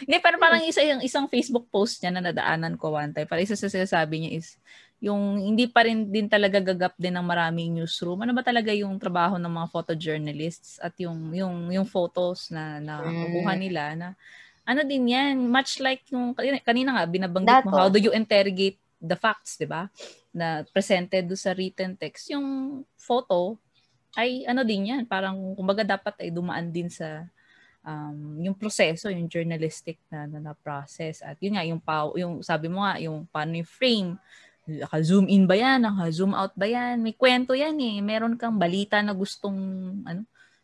Hindi, pero parang isang Facebook post niya na nadaanan ko one time. Parang isa sa sinasabi niya is, yung hindi pa rin din talaga gagap din ng maraming newsroom. Ano ba talaga yung trabaho ng mga photojournalists at yung photos na kukuha nila na ano din yan, much like yung kanina nga binabanggit mo, how do you interrogate the facts, 'di ba? Na presented do sa written text. Yung photo ay ano din yan, parang kumbaga dapat ay dumaan din sa yung proseso, yung journalistic na process. At yun nga yung sabi mo nga, yung paano yung frame, naka-zoom in ba yan? Naka-zoom out ba yan? May kwento yan eh. Meron kang balita na gustong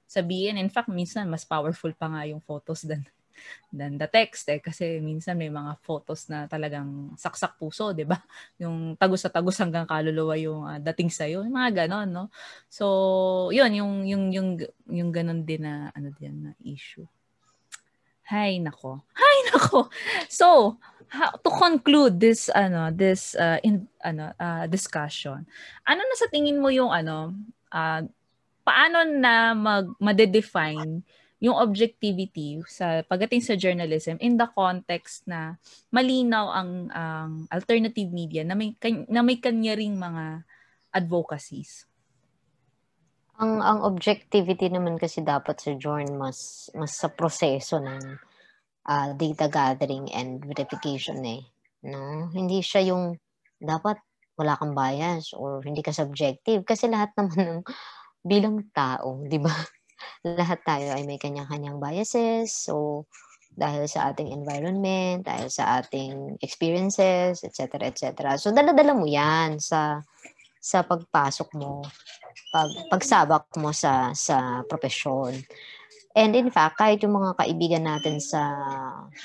sabihin. In fact, minsan mas powerful pa nga yung photos than the text eh. Kasi minsan may mga photos na talagang saksak puso, di ba? Yung tagos sa tagos hanggang kaluluwa yung dating sa'yo. Yung mga ganon, no? So, yun. Yung ganon din na, na issue. Hay nako. So, to conclude this discussion. Ano na sa tingin mo yung paano na ma-define yung objectivity sa pagdating sa journalism in the context na malinaw ang alternative media na may kanya ring mga advocacies. Ang objectivity naman kasi dapat sa journalism mas sa proseso ng data gathering and verification eh. No? Hindi siya yung dapat wala kang bias or hindi ka subjective kasi lahat naman ng bilang tao, di ba? Lahat tayo ay may kanya-kanyang biases. So, dahil sa ating environment, dahil sa ating experiences, etc., etc. So, dala-dala mo yan sa pagpasok mo, pagsabak mo sa profesyon. And in fact, kahit yung mga kaibigan natin sa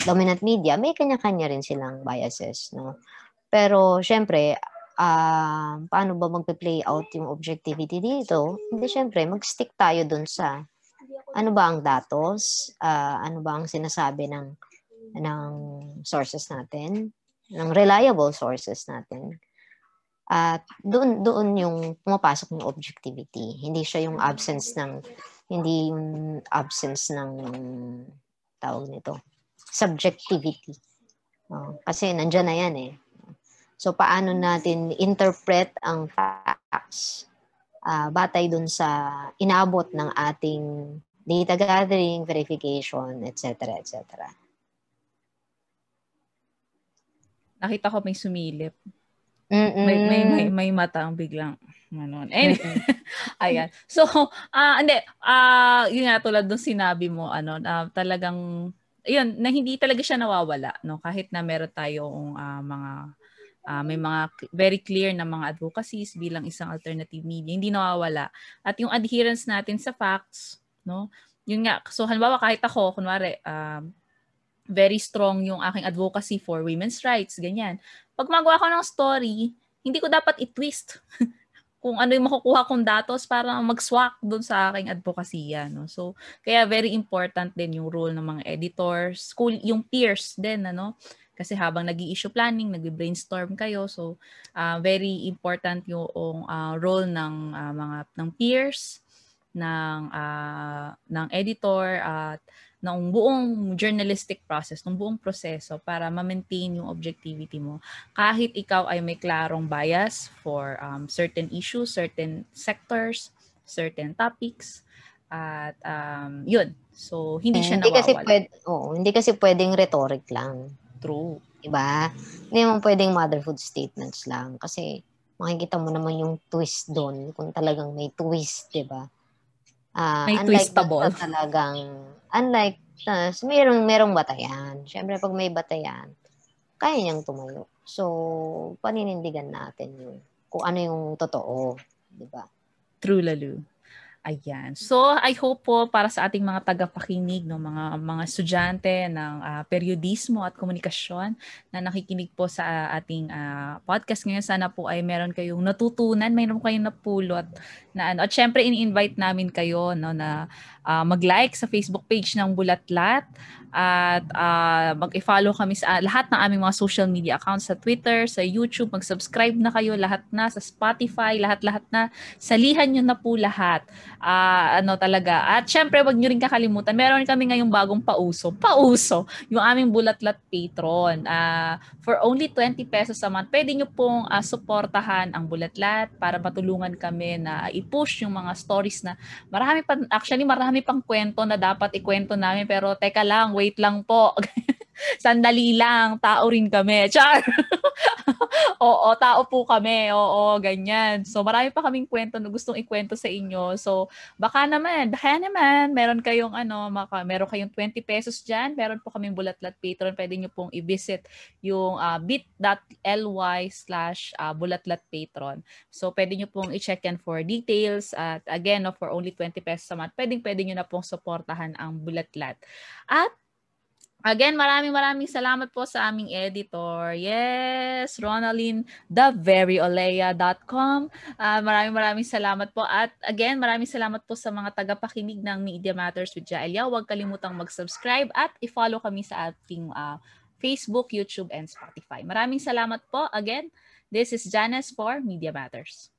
dominant media, may kanya-kanya rin silang biases, no? Pero syempre, paano ba magpe-play out yung objectivity dito? Hindi, syempre, mag-stick tayo dun sa ano ba ang datos, ano ba ang sinasabi ng sources natin, ng reliable sources natin. At doon yung pumapasok ng objectivity. Hindi siya yung absence ng tawag nito, subjectivity. Kasi nandiyan na yan eh. So, paano natin interpret ang facts batay dun sa inabot ng ating data gathering, verification, etc., etc. Nakita ko may sumilip. May mata ang biglang. Manon. Anyway, ayan. So, hindi, yun nga tulad nung sinabi mo, ano, talagang, yun, na hindi talaga siya nawawala, no? Kahit na meron tayong may mga very clear na mga advocacies bilang isang alternative media, hindi nawawala. At yung adherence natin sa facts, no? Yun nga, so halimbawa kahit ako, kunwari, very strong yung aking advocacy for women's rights, ganyan. Pag magawa ko ng story, hindi ko dapat i-twist kung ano yung makukuha kong datos para mag-swak doon sa aking advokasya, no? So, kaya very important din yung role ng mga editors, school, yung peers din, ano? Kasi habang nag-i-issue planning, nag-brainstorm kayo. So, very important yung role ng ng peers, ng editor, at ng buong journalistic process, ng buong proseso para ma-maintain yung objectivity mo. Kahit ikaw ay may klarong bias for certain issues, certain sectors, certain topics, at yun. So, hindi siya nawawala. Hindi kasi pwedeng rhetoric lang. True. Diba? Hindi naman pwedeng motherhood statements lang kasi makikita mo naman yung twist doon kung talagang may twist, diba? May twistable. Unlike, merong batayan. Siyempre, pag may batayan, kaya niyang tumayo. So, paninindigan natin yun. Kung ano yung totoo. Diba? True, lalo. Ayan. So, I hope po para sa ating mga tagapakinig, no, mga estudyante ng periodismo at komunikasyon na nakikinig po sa ating podcast ngayon. Sana po ay meron kayong natutunan, meron kayong napulot. At syempre, in-invite namin kayo, no, na mag-like sa Facebook page ng Bulatlat at mag-follow kami sa lahat ng aming mga social media accounts sa Twitter, sa YouTube. Mag-subscribe na kayo lahat na sa Spotify, lahat-lahat na. Salihan nyo na po lahat. Talaga. At syempre, wag nyo rin kakalimutan, meron kami ngayong bagong pauso, yung aming Bulatlat Patron. For only 20 pesos a month, pwede nyo pong suportahan ang Bulatlat para patulungan kami na i-push yung mga stories na marami pang kwento na dapat ikwento namin, pero teka lang, wait lang po. Sandali lang, tao rin kami. Char! Oo, tao po kami. Oo, ganyan. So, marami pa kaming kwento na gustong ikwento sa inyo. So, baka naman, meron kayong meron kayong 20 pesos dyan. Meron po kaming Bulatlat Patron. Pwede nyo pong i-visit yung bit.ly/bulatlatpatron. So, pwede nyo pong i-check yan for details. At again, for only 20 pesos a month, pwede nyo na pong supportahan ang Bulatlat. At again, maraming salamat po sa aming editor. Yes, Ronalyn theveryolea.com. Maraming salamat po. At again, maraming salamat po sa mga tagapakinig ng Media Matters with Ja. Huwag kalimutang mag-subscribe at i-follow kami sa ating Facebook, YouTube, and Spotify. Maraming salamat po. Again, this is Janice for Media Matters.